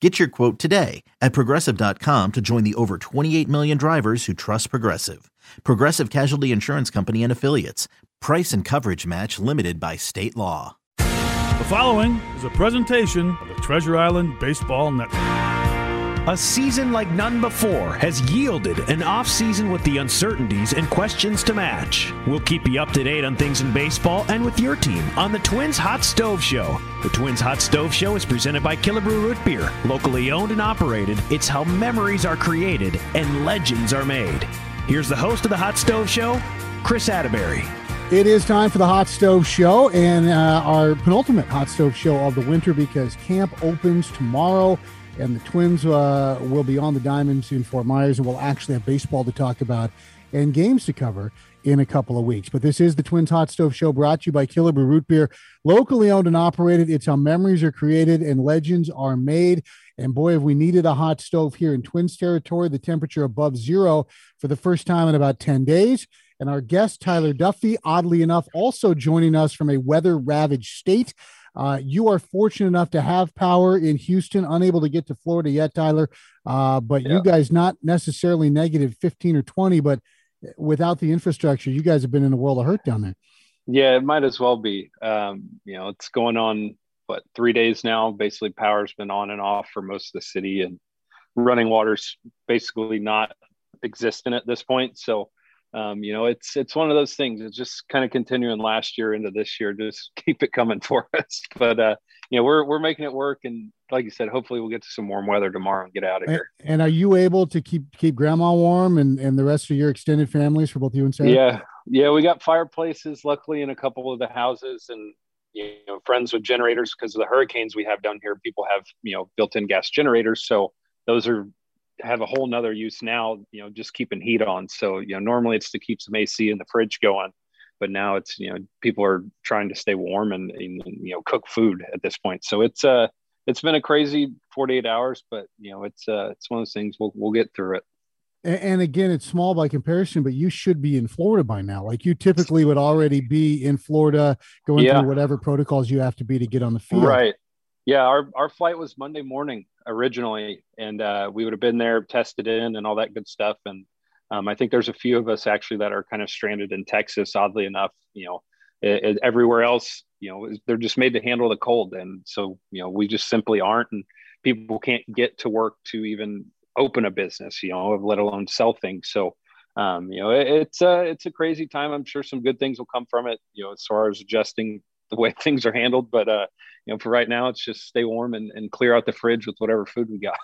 Get your quote today at Progressive.com to join the over 28 million drivers who trust Progressive. Progressive Casualty Insurance Company and Affiliates. Price and coverage match limited by state law. The following is a presentation of the Treasure Island Baseball Network. A season like none before has yielded an offseason with the uncertainties and questions to match. We'll keep you up to date on things in baseball and with your team on the Twins Hot Stove Show. The Twins Hot Stove Show is presented by Killebrew Root Beer. Locally owned and operated, it's how memories are created and legends are made. Here's the host of the Hot Stove Show, Chris Atterbury. It is time for the Hot Stove Show and our penultimate Hot Stove Show of the winter, because camp opens tomorrow. And the Twins will be on the diamonds in Fort Myers, and we'll actually have baseball to talk about and games to cover in a couple of weeks. But this is the Twins Hot Stove Show, brought to you by Killebrew Root Beer. Locally owned and operated, it's how memories are created and legends are made. And boy, have we needed a hot stove here in Twins territory. The temperature above zero for the first time in about 10 days. And our guest, Tyler Duffy, oddly enough, also joining us from a weather-ravaged state. You are fortunate enough to have power in Houston, unable to get to Florida yet, Tyler, but yeah. You guys, not necessarily negative 15 or 20, but without the infrastructure, you guys have been in a world of hurt down there. Yeah, it might as well be. It's going on, 3 days now. Basically, power's been on and off for most of the city, and running water's basically not existent at this point. So, it's one of those things. It's just kind of continuing last year into this year. Just keep it coming for us. But, we're making it work. And like you said, hopefully we'll get to some warm weather tomorrow and get out of here. And are you able to keep grandma warm and the rest of your extended families, for both you and Sarah? Yeah. Yeah. We got fireplaces, luckily, in a couple of the houses, and, friends with generators, because of the hurricanes we have down here. People have, built-in gas generators. So those have a whole nother use now, just keeping heat on. So, normally it's to keep some AC in the fridge going, but now it's, people are trying to stay warm and cook food at this point. So it's been a crazy 48 hours, but it's one of those things. We'll get through it. And again, it's small by comparison, but you should be in Florida by now. Like, you typically would already be in Florida going through whatever protocols you have to be to get on the field. Right. Yeah. Our flight was Monday morning originally, and we would have been there, tested in and all that good stuff. And I think there's a few of us actually that are kind of stranded in Texas, oddly enough. Everywhere else, they're just made to handle the cold. And so, we just simply aren't, and people can't get to work to even open a business, let alone sell things. So, it's a crazy time. I'm sure some good things will come from it, as far as adjusting the way things are handled, but for right now, it's just stay warm and clear out the fridge with whatever food we got.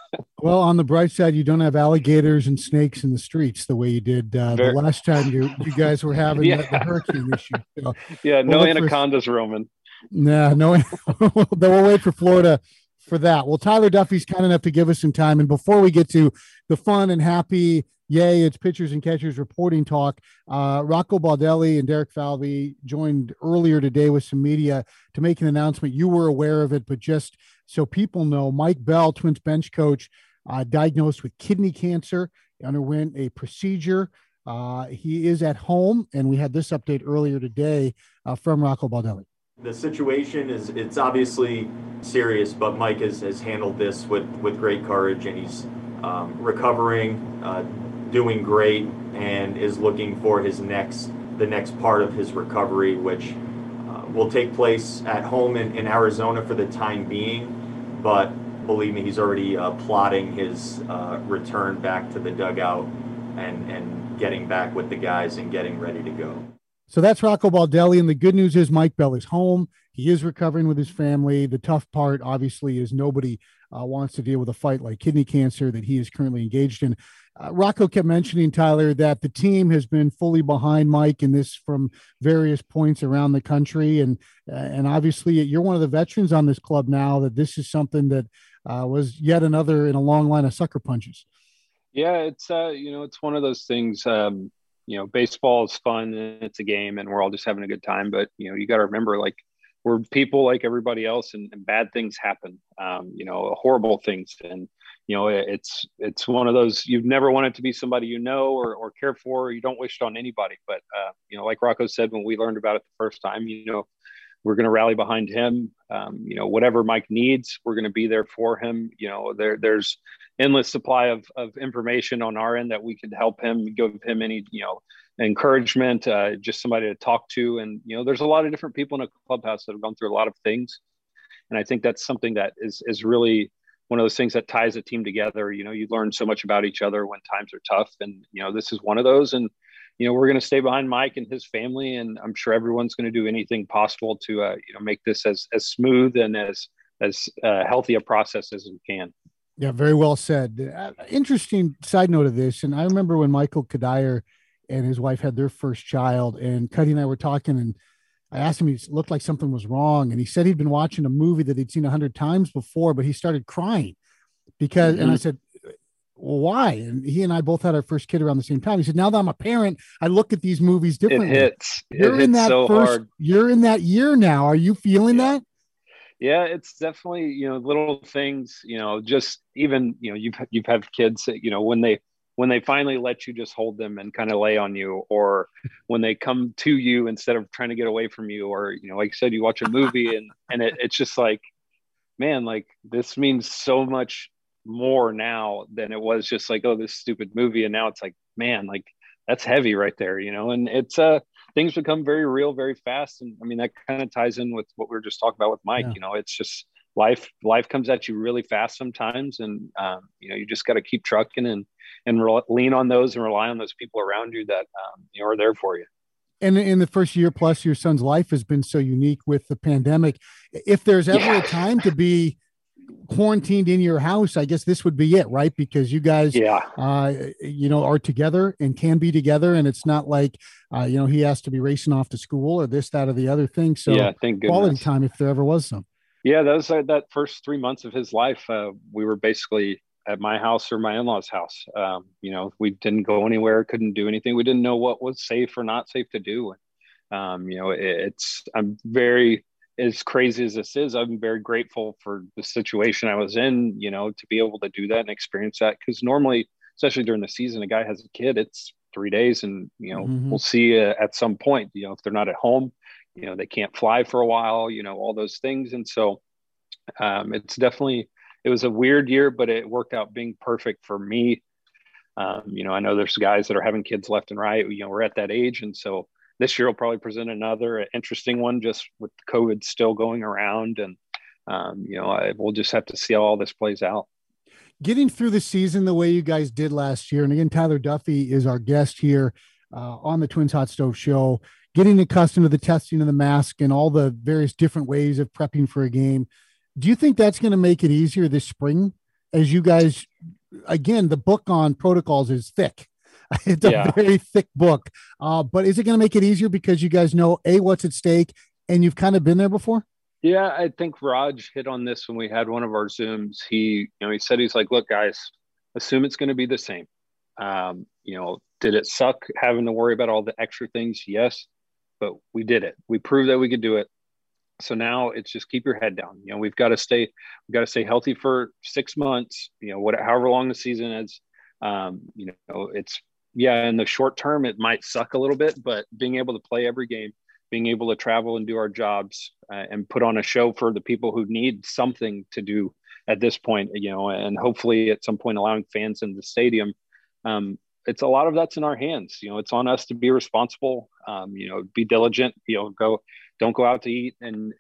Well, on the bright side, you don't have alligators and snakes in the streets the way you did the last time you guys were having the hurricane issue. So, no anacondas roaming. No. We'll wait for Florida for that. Well, Tyler Duffy's kind enough to give us some time, and before we get to the fun and happy, yay, it's pitchers and catchers reporting talk. Rocco Baldelli and Derek Falvey joined earlier today with some media to make an announcement. You were aware of it, but just so people know, Mike Bell, Twins bench coach, diagnosed with kidney cancer, underwent a procedure. He is at home, and we had this update earlier today from Rocco Baldelli. The situation is, it's obviously serious, but Mike has handled this with great courage, and he's recovering, doing great, and is looking for the next part of his recovery, which will take place at home in Arizona for the time being. But believe me, he's already plotting his return back to the dugout and getting back with the guys and getting ready to go. So that's Rocco Baldelli, and the good news is Mike Bell is home. He is recovering with his family. The tough part, obviously, is nobody wants to deal with a fight like kidney cancer that he is currently engaged in. Rocco kept mentioning, Tyler, that the team has been fully behind Mike in this from various points around the country. And obviously, you're one of the veterans on this club now, that this is something that was yet another in a long line of sucker punches. Yeah, it's one of those things. you know, baseball is fun and it's a game and we're all just having a good time. But, you know, you got to remember, like, we're people like everybody else, and bad things happen, you know, horrible things. And, you know, it's one of those, you've never wanted to be somebody, you know, or care for, or you don't wish it on anybody. But, you know, like Rocco said, when we learned about it the first time, you know, we're going to rally behind him. You know, whatever Mike needs, we're going to be there for him. You know, there's endless supply of information on our end that we could help him, give him any, you know, encouragement, just somebody to talk to. And, you know, there's a lot of different people in a clubhouse that have gone through a lot of things. And I think that's something that is really one of those things that ties a team together. You know, you learn so much about each other when times are tough, and, you know, this is one of those. And, you know, we're going to stay behind Mike and his family, and I'm sure everyone's going to do anything possible to, you know, make this as smooth and as healthy a process as we can. Yeah, very well said. Interesting side note of this. And I remember when Michael Kadire and his wife had their first child, and Cuddy and I were talking, and I asked him, he looked like something was wrong. And he said he'd been watching a movie that he'd seen 100 times before, but he started crying because, and I said, well, why? And he and I both had our first kid around the same time. He said, now that I'm a parent, I look at these movies differently. It hits. It hits so hard. You're in that year now. Are you feeling that? Yeah, it's definitely, you know, little things, you know, just even, you know, you've had kids that, you know, when they finally let you just hold them and kind of lay on you, or when they come to you instead of trying to get away from you, or, you know, like I said, you watch a movie and it's just like, man, like this means so much more now than it was just like, oh, this stupid movie. And now it's like, man, like that's heavy right there, you know, and it's things become very real, very fast. And I mean, that kind of ties in with what we were just talking about with Mike, you know, it's just life comes at you really fast sometimes. And, you know, you just got to keep trucking and lean on those and rely on those people around you that, you know, are there for you. And in the first year plus, your son's life has been so unique with the pandemic. If there's ever a time to be quarantined in your house, I guess this would be it, right? Because you guys, you know, are together and can be together. And it's not like, you know, he has to be racing off to school or this, that, or the other thing. So thank goodness. Quality time if there ever was some. Yeah, that was that first 3 months of his life. We were basically at my house or my in-laws' house. You know, we didn't go anywhere, couldn't do anything. We didn't know what was safe or not safe to do. You know, as crazy as this is, I'm very grateful for the situation I was in, you know, to be able to do that and experience that. Because normally, especially during the season, a guy has a kid, it's 3 days, and, you know, we'll see at some point, you know, if they're not at home, you know, they can't fly for a while, you know, all those things. And so it's definitely, it was a weird year, but it worked out being perfect for me. You know, I know there's guys that are having kids left and right, you know, we're at that age. And so this year will probably present another interesting one just with COVID still going around. And, you know, we'll just have to see how all this plays out. Getting through the season the way you guys did last year. And again, Tyler Duffy is our guest here on the Twins Hot Stove Show. Getting accustomed to the testing of the mask and all the various different ways of prepping for a game. Do you think that's going to make it easier this spring as you guys, again, the book on protocols is thick. It's a very thick book, but is it going to make it easier because you guys know A, what's at stake and you've kind of been there before? Yeah. I think Raj hit on this when we had one of our Zooms. He said, he's like, look guys, assume it's going to be the same. You know, did it suck having to worry about all the extra things? Yes. But we did it. We proved that we could do it. So now it's just keep your head down. You know, we've got to stay healthy for 6 months, you know, however long the season is. You know, in the short term, it might suck a little bit, but being able to play every game, being able to travel and do our jobs and put on a show for the people who need something to do at this point, you know, and hopefully at some point allowing fans in the stadium, it's a lot of that's in our hands. You know, it's on us to be responsible, you know, be diligent, you know, don't go out to eat and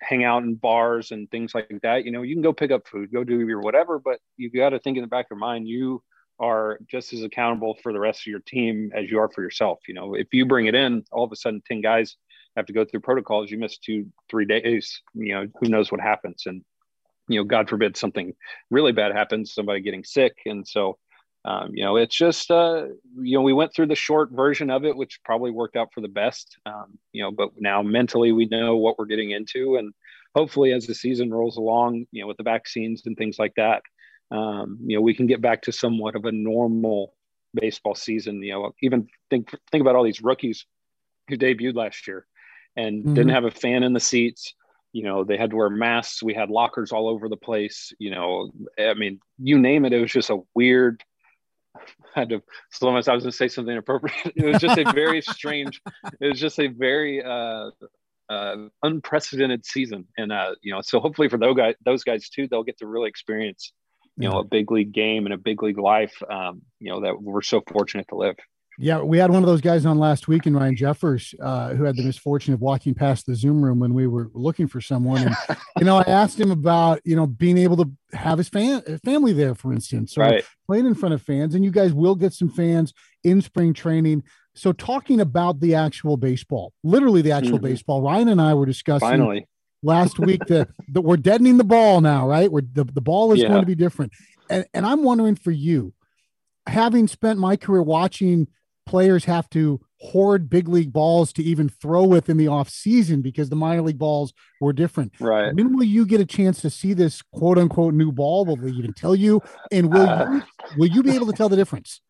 hang out in bars and things like that. You know, you can go pick up food, go do your whatever, but you've got to think in the back of your mind, you are just as accountable for the rest of your team as you are for yourself. You know, if you bring it in, all of a sudden 10 guys have to go through protocols. You miss 2-3 days, you know, who knows what happens. And, you know, God forbid something really bad happens, somebody getting sick. And so, you know, it's just, you know, we went through the short version of it, which probably worked out for the best, you know, but now mentally we know what we're getting into. And hopefully as the season rolls along, you know, with the vaccines and things like that, you know, we can get back to somewhat of a normal baseball season. You know, even think about all these rookies who debuted last year and didn't have a fan in the seats. You know, they had to wear masks. We had lockers all over the place. You know, I mean, you name it. It was just a weird, I had to slow myself. I was going to say something inappropriate. It was just a very strange, it was just a very unprecedented season. And, you know, so hopefully for those guys too, they'll get to really experience, you know, a big league game and a big league life, you know, that we're so fortunate to live. Yeah, we had one of those guys on last week, and Ryan Jeffers, who had the misfortune of walking past the Zoom room when we were looking for someone. And, you know, I asked him about, you know, being able to have his family there, for instance, or playing in front of fans. And you guys will get some fans in spring training. So talking about the actual baseball, literally the actual baseball, Ryan and I were discussing last week that we're deadening the ball now, right? The ball is going to be different. And I'm wondering for you, having spent my career watching players have to hoard big league balls to even throw with in the off season because the minor league balls were different. Right. When will you get a chance to see this quote unquote new ball? Will they even tell you? And will you be able to tell the difference?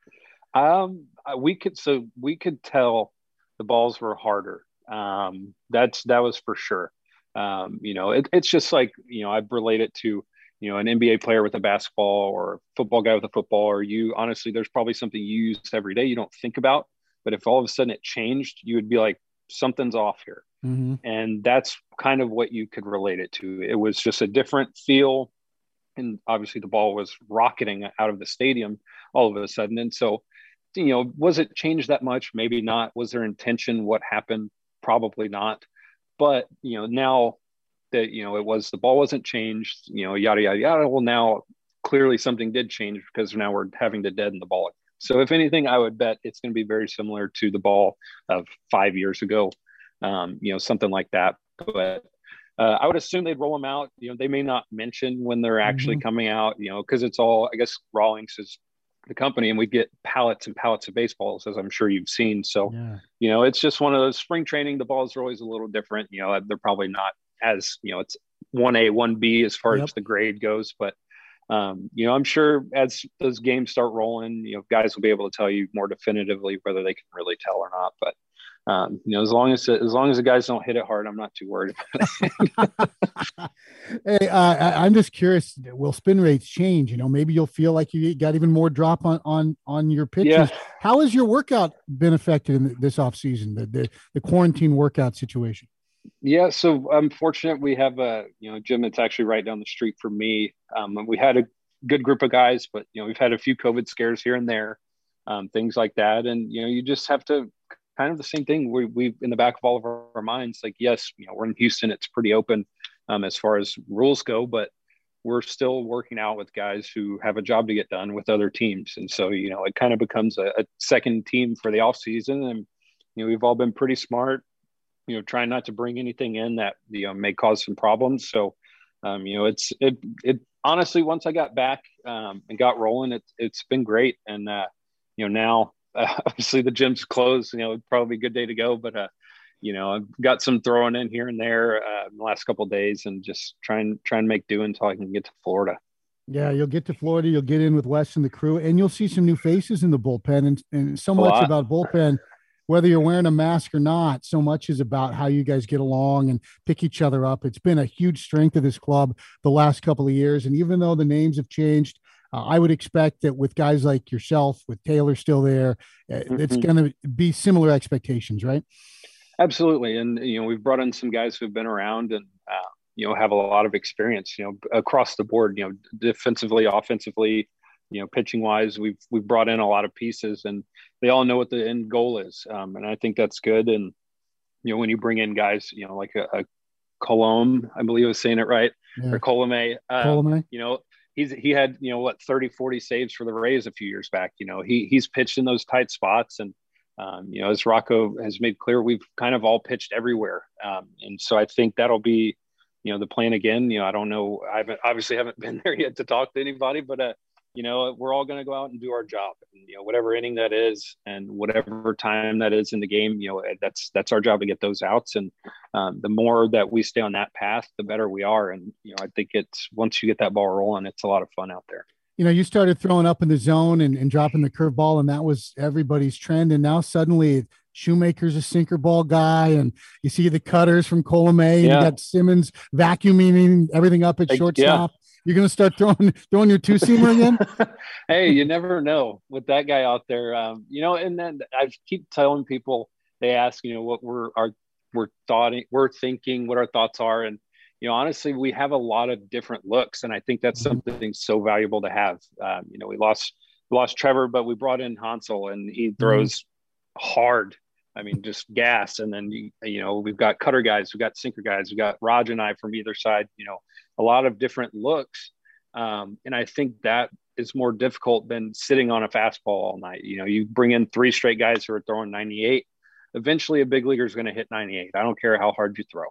We could tell the balls were harder. That was for sure. You know, it's just like, you know, I've related to, you know, an NBA player with a basketball or a football guy with a football, or you, honestly, there's probably something you use every day you don't think about, but if all of a sudden it changed, you would be like, something's off here. And that's kind of what you could relate it to. It was just a different feel. And obviously the ball was rocketing out of the stadium all of a sudden. And so, you know, was it changed that much? Maybe not. Was there intention? What happened? Probably not. But, you know, now, that, you know, it was, the ball wasn't changed, you know, yada, yada, yada. Well, now clearly something did change because now we're having to deaden the ball. So if anything, I would bet it's going to be very similar to the ball of 5 years ago, you know, something like that. But I would assume they'd roll them out. You know, they may not mention when they're actually coming out, you know, because it's all, I guess, Rawlings is the company, and we get pallets and pallets of baseballs, as I'm sure you've seen. So, you know, it's just one of those spring training, the balls are always a little different. You know, they're probably not, as you know, it's 1A, 1B as far as the grade goes. But, you know, I'm sure as those games start rolling, you know, guys will be able to tell you more definitively whether they can really tell or not. But, you know, as long as the guys don't hit it hard, I'm not too worried about it. Hey, I'm just curious, will spin rates change? You know, maybe you'll feel like you got even more drop on your pitches. Yeah. How has your workout been affected in this offseason, the quarantine workout situation? Yeah, so I'm fortunate we have a, you know, gym that's actually right down the street from me. And we had a good group of guys, but, you know, we've had a few COVID scares here and there, things like that. And, you know, you just have to kind of the same thing. We've in the back of all of our minds, like, yes, you know, we're in Houston. It's pretty open as far as rules go, but we're still working out with guys who have a job to get done with other teams. And so, you know, it kind of becomes a second team for the offseason. And, you know, we've all been pretty smart, you know, trying not to bring anything in that, you know, may cause some problems. So, you know, it honestly, once I got back and got rolling, it's been great. And, you know, now obviously the gym's closed, you know, it'd probably be a good day to go, but, you know, I've got some throwing in here and there in the last couple of days, and just try and make do until I can get to Florida. Yeah, you'll get to Florida. You'll get in with Wes and the crew, and you'll see some new faces in the bullpen, and so much about bullpen, whether you're wearing a mask or not, so much is about how you guys get along and pick each other up. It's been a huge strength of this club the last couple of years. And even though the names have changed, I would expect that with guys like yourself, with Taylor still there, it's going to be similar expectations, right? Absolutely. And, you know, we've brought in some guys who've been around and, you know, have a lot of experience, you know, across the board, you know, defensively, offensively, you know, pitching wise, we've brought in a lot of pieces, and they all know what the end goal is. And I think that's good. And, you know, when you bring in guys, you know, like a Colomé, I believe I was saying it right. Yeah. Or Colomé, you know, he had, you know, what, 30, 40 saves for the Rays a few years back. You know, he's pitched in those tight spots. And, you know, as Rocco has made clear, we've kind of all pitched everywhere. And so I think that'll be, you know, the plan again. You know, I don't know. I obviously haven't been there yet to talk to anybody, but, you know, we're all going to go out and do our job, and, you know, whatever inning that is and whatever time that is in the game, you know, that's our job to get those outs. And the more that we stay on that path, the better we are. And, you know, I think it's, once you get that ball rolling, it's a lot of fun out there. you know, you started throwing up in the zone and dropping the curveball, and that was everybody's trend. And now suddenly Shoemaker's a sinker ball guy, and you see the cutters from Colomé, and you got Simmons vacuuming everything up at shortstop. Yeah. You're going to start throwing your two-seamer again? Hey, you never know with that guy out there. You know, and then I keep telling people, they ask, you know, what we're thinking, what our thoughts are. And, you know, honestly, we have a lot of different looks, and I think that's something so valuable to have. You know, we lost Trevor, but we brought in Hansel, and he throws hard. I mean, just gas. And then, you know, we've got cutter guys, we've got sinker guys, we've got Raj and I from either side, you know, a lot of different looks. And I think that is more difficult than sitting on a fastball all night. You know, you bring in three straight guys who are throwing 98. Eventually a big leaguer is going to hit 98. I don't care how hard you throw.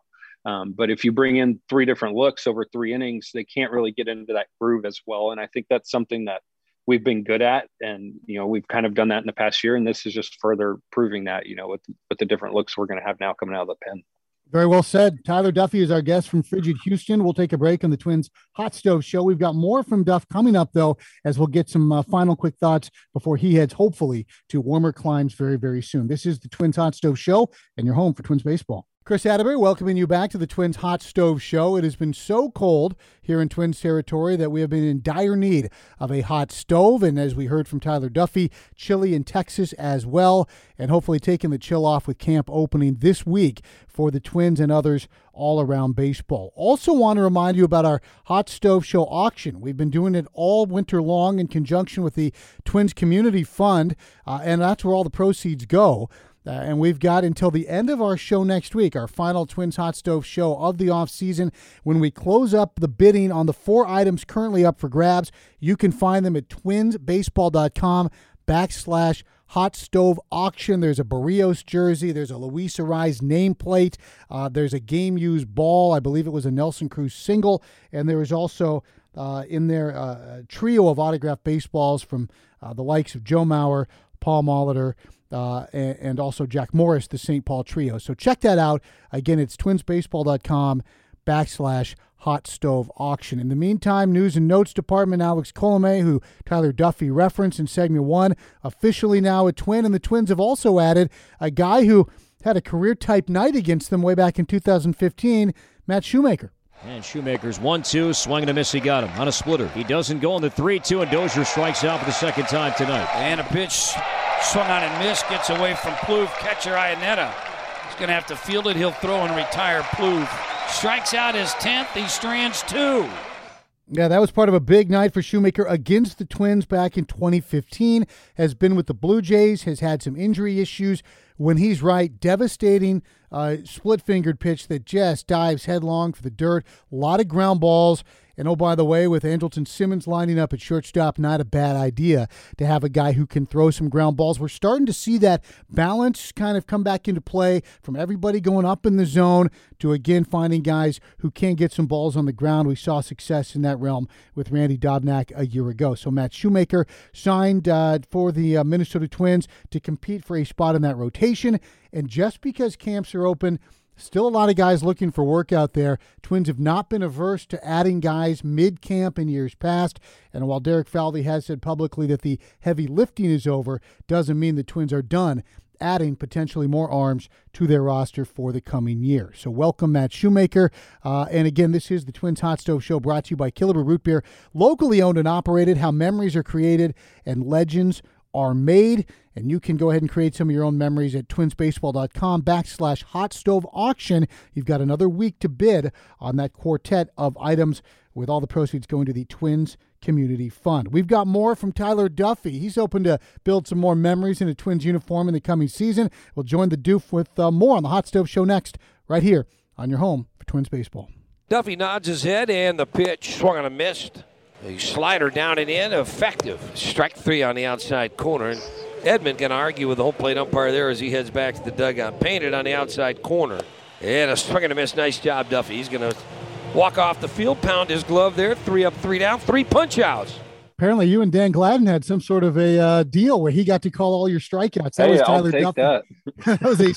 But if you bring in three different looks over three innings, they can't really get into that groove as well. And I think that's something that we've been good at, and, you know, we've kind of done that in the past year, and this is just further proving that, you know, with the different looks we're going to have now coming out of the pen. Very well said. Tyler Duffy is our guest from frigid Houston. We'll take a break on the Twins Hot Stove Show. We've got more from Duff coming up, though, as we'll get some final quick thoughts before he heads, hopefully, to warmer climes very, very soon. This is the Twins Hot Stove Show, and your home for Twins baseball. Chris Atterbury, welcoming you back to the Twins Hot Stove Show. It has been so cold here in Twins territory that we have been in dire need of a hot stove. And as we heard from Tyler Duffy, chilly in Texas as well, and hopefully taking the chill off with camp opening this week for the Twins and others all around baseball. Also want to remind you about our Hot Stove Show auction. We've been doing it all winter long in conjunction with the Twins Community Fund, and that's where all the proceeds go. And we've got until the end of our show next week, our final Twins Hot Stove Show of the offseason, when we close up the bidding on the four items currently up for grabs. You can find them at twinsbaseball.com/hot stove auction. There's a Barrios jersey. There's a Luis Arraez nameplate. There's a game-used ball. I believe it was a Nelson Cruz single. And there was also in there a trio of autographed baseballs from the likes of Joe Mauer, Paul Molitor, and also Jack Morris, the St. Paul trio. So check that out. Again, it's twinsbaseball.com/hot stove auction. In the meantime, news and notes department, Alex Colomé, who Tyler Duffy referenced in segment one, officially now a Twin, and the Twins have also added a guy who had a career-type night against them way back in 2015, Matt Shoemaker. And Shoemaker's 1-2, swung and a miss, he got him on a splitter. He doesn't go on the 3-2, and Dozier strikes out for the second time tonight. And a pitch. Swung on and missed, gets away from Plouffe, catcher Iannetta. He's going to have to field it. He'll throw and retire Plouffe. Strikes out his 10th. He strands two. Yeah, that was part of a big night for Shoemaker against the Twins back in 2015. Has been with the Blue Jays, has had some injury issues. When he's right, devastating split-fingered pitch that just dives headlong for the dirt. A lot of ground balls. And, oh, by the way, with Andrelton Simmons lining up at shortstop, not a bad idea to have a guy who can throw some ground balls. We're starting to see that balance kind of come back into play from everybody going up in the zone to, again, finding guys who can get some balls on the ground. We saw success in that realm with Randy Dobnak a year ago. So Matt Shoemaker signed for the Minnesota Twins to compete for a spot in that rotation. And just because camps are open, still a lot of guys looking for work out there. Twins have not been averse to adding guys mid-camp in years past. And while Derek Falvey has said publicly that the heavy lifting is over, doesn't mean the Twins are done adding potentially more arms to their roster for the coming year. So welcome, Matt Shoemaker. And again, this is the Twins Hot Stove Show, brought to you by Killebrew Root Beer, locally owned and operated, how memories are created and legends are made. And you can go ahead and create some of your own memories at twinsbaseball.com/hot stove auction. You've got another week to bid on that quartet of items, with all the proceeds going to the Twins Community Fund. We've got more from Tyler Duffy. He's hoping to build some more memories in a Twins uniform in the coming season. We'll join the Doof with more on the Hot Stove Show next, right here on your home for Twins baseball. Duffy nods his head, and the pitch swung and a missed. The slider down and in, effective. Strike three on the outside corner. And Edmund going to argue with the home plate umpire there as he heads back to the dugout. Painted on the outside corner. And a swing and a miss. Nice job, Duffy. He's going to walk off the field, pound his glove there. Three up, three down, three punch outs. apparently you and Dan Gladden had some sort of a deal where he got to call all your strikeouts. That was Tyler Duffy. That was a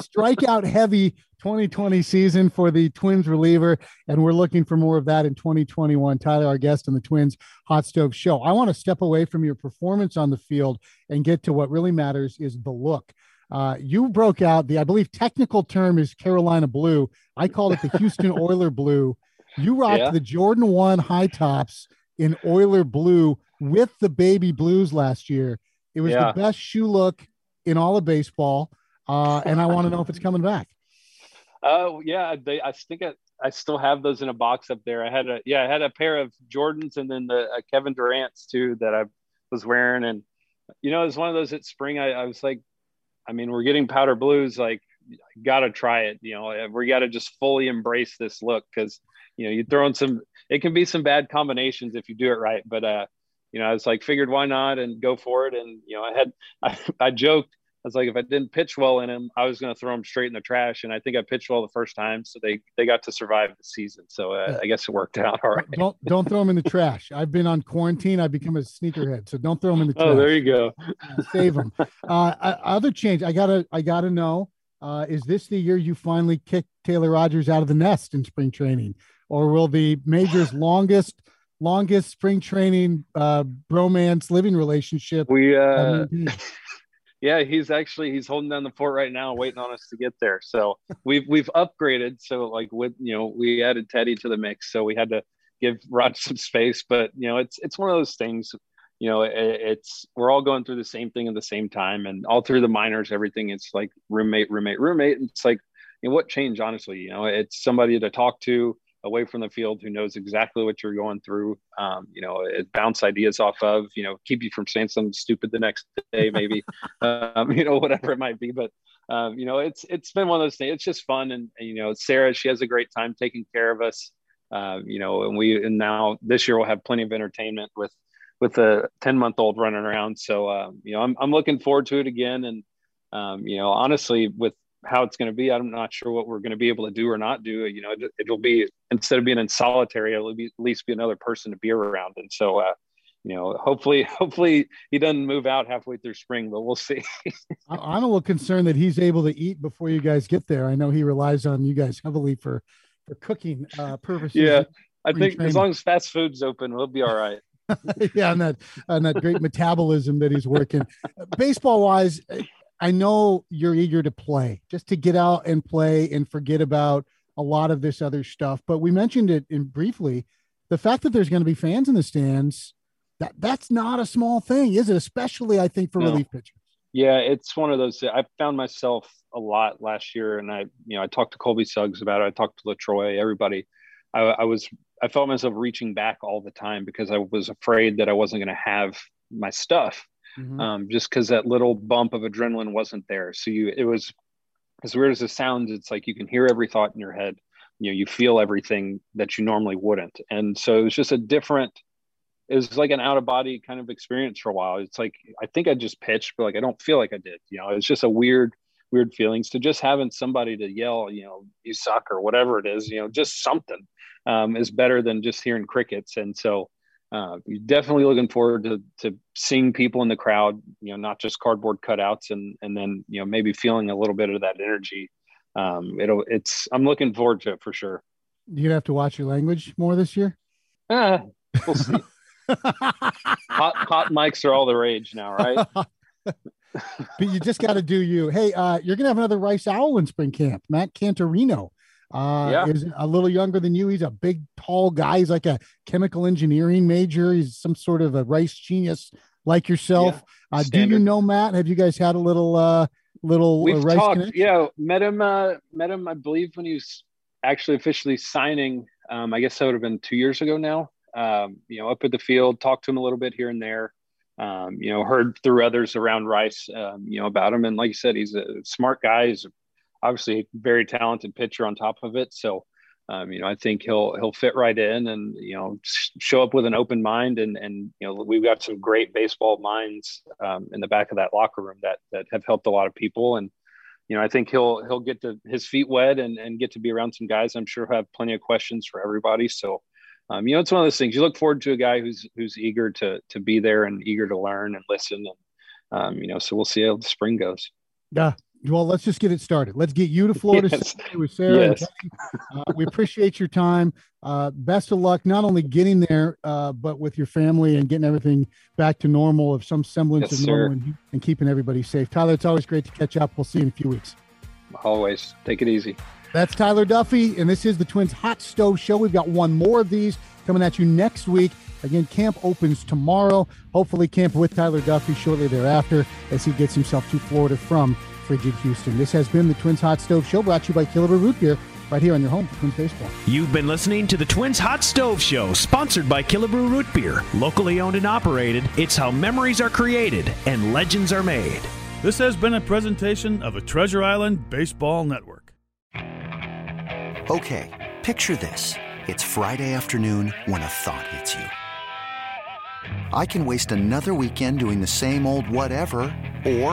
strikeout heavy 2020 season for the Twins reliever, and we're looking for more of that in 2021. Tyler, our guest on the Twins Hot Stove Show. I want to step away from your performance on the field and get to what really matters, is the look. You broke out the, I believe technical term is Carolina blue. I called it the Houston Oiler blue. You rocked the Jordan 1 high tops in Oiler blue with the baby blues last year. It was the best shoe look in all of baseball. And I want to know if it's coming back. I think I still have those in a box up there. I had a pair of Jordans and then the Kevin Durant's too, that I was wearing. And, you know, it was one of those at spring. I was like, I mean, we're getting powder blues, like, got to try it. You know, we got to just fully embrace this look, because, you know, you throw in some, it can be some bad combinations if you do it right. But, you know, I was like, figured why not, and go for it. And, you know, I joked, I was like, if I didn't pitch well in them, I was going to throw them straight in the trash. And I think I pitched well the first time, so they got to survive the season. So I guess it worked out all right. Don't throw them in the trash. I've been on quarantine. I've become a sneakerhead, so don't throw them in the trash. Oh, there you go. Save them. Other change. I gotta know. Is this the year you finally kick Taylor Rogers out of the nest in spring training, or will the major's longest spring training bromance living relationship? Yeah, he's holding down the fort right now, waiting on us to get there. So we've upgraded. So like we added Teddy to the mix, so we had to give Rod some space. But you know, it's one of those things. You know, we're all going through the same thing at the same time, and all through the minors, everything. It's like roommate, and it's like, you know, what changed? Honestly, you know, it's somebody to talk to away from the field who knows exactly what you're going through. You know, it bounce ideas off of, you know, keep you from saying something stupid the next day, maybe, you know, whatever it might be. But, you know, it's been one of those things. It's just fun. And, you know, Sarah, she has a great time taking care of us, you know, and now this year we'll have plenty of entertainment with a 10-month-old running around. So, you know, I'm looking forward to it again. And, you know, honestly, with how it's going to be, I'm not sure what we're going to be able to do or not do. You know, it'll be, instead of being in solitary, it'll be, at least be another person to be around. And so, you know, hopefully he doesn't move out halfway through spring, but we'll see. I'm a little concerned that he's able to eat before you guys get there. I know he relies on you guys heavily for cooking purposes. Yeah, I think as long as fast food's open, we'll be all right. Yeah, on that great metabolism that he's working. Baseball-wise, I know you're eager to play, just to get out and play and forget about a lot of this other stuff. But we mentioned it briefly, the fact that there's going to be fans in the stands, that's not a small thing, is it? Especially, I think, for relief pitchers. Yeah, it's one of those. I found myself a lot last year, and I talked to Colby Suggs about it. I talked to LaTroy, everybody. I felt myself reaching back all the time because I was afraid that I wasn't going to have my stuff. Mm-hmm. Just because that little bump of adrenaline wasn't there. So it was as weird as it sounds. It's like you can hear every thought in your head. You know, you feel everything that you normally wouldn't. And so it was just it was like an out of body kind of experience for a while. It's like, I think I just pitched, but like, I don't feel like I did. You know, it's just a weird feeling. So just having somebody to yell, you know, you suck or whatever it is, you know, just something is better than just hearing crickets. And so you're definitely looking forward to seeing people in the crowd, you know, not just cardboard cutouts, and then, you know, maybe feeling a little bit of that energy. I'm looking forward to it for sure. You have to watch your language more this year. We'll see. Hot mics are all the rage now, right? But you just got to do you. Hey, you're going to have another Rice Owl in spring camp. Matt Cantorino is a little younger than you. He's a big, tall guy. He's like a chemical engineering major. He's some sort of a Rice genius like yourself. Yeah, do you know Matt? Have you guys had a little We've Rice talked, connection? Yeah, met him, I believe, when he was actually officially signing. I guess that would have been 2 years ago now. You know, up at the field, talked to him a little bit here and there. You know, heard through others around Rice, you know, about him. And like you said, he's a smart guy. He's obviously a very talented pitcher on top of it. So, you know, I think he'll fit right in and, you know, show up with an open mind. And, you know, we've got some great baseball minds in the back of that locker room that have helped a lot of people. And, you know, I think he'll get his feet wet and get to be around some guys. I'm sure he'll have plenty of questions for everybody. So, You know, it's one of those things. You look forward to a guy who's eager to be there and eager to learn and listen. And, you know, so we'll see how the spring goes. Yeah. Well, let's just get it started. Let's get you to Florida State with Sarah. Yes. We appreciate your time. Best of luck, not only getting there, but with your family and getting everything back to normal, of some semblance of normal, and keeping everybody safe. Tyler, it's always great to catch up. We'll see you in a few weeks. Always. Take it easy. That's Tyler Duffy, and this is the Twins Hot Stove Show. We've got one more of these coming at you next week. Again, camp opens tomorrow. Hopefully camp with Tyler Duffy shortly thereafter as he gets himself to Florida from frigid Houston. This has been the Twins Hot Stove Show, brought to you by Killebrew Root Beer, right here on your home for Twins baseball. You've been listening to the Twins Hot Stove Show, sponsored by Killebrew Root Beer. Locally owned and operated, it's how memories are created and legends are made. This has been a presentation of the Treasure Island Baseball Network. Okay, picture this. It's Friday afternoon when a thought hits you. I can waste another weekend doing the same old whatever, or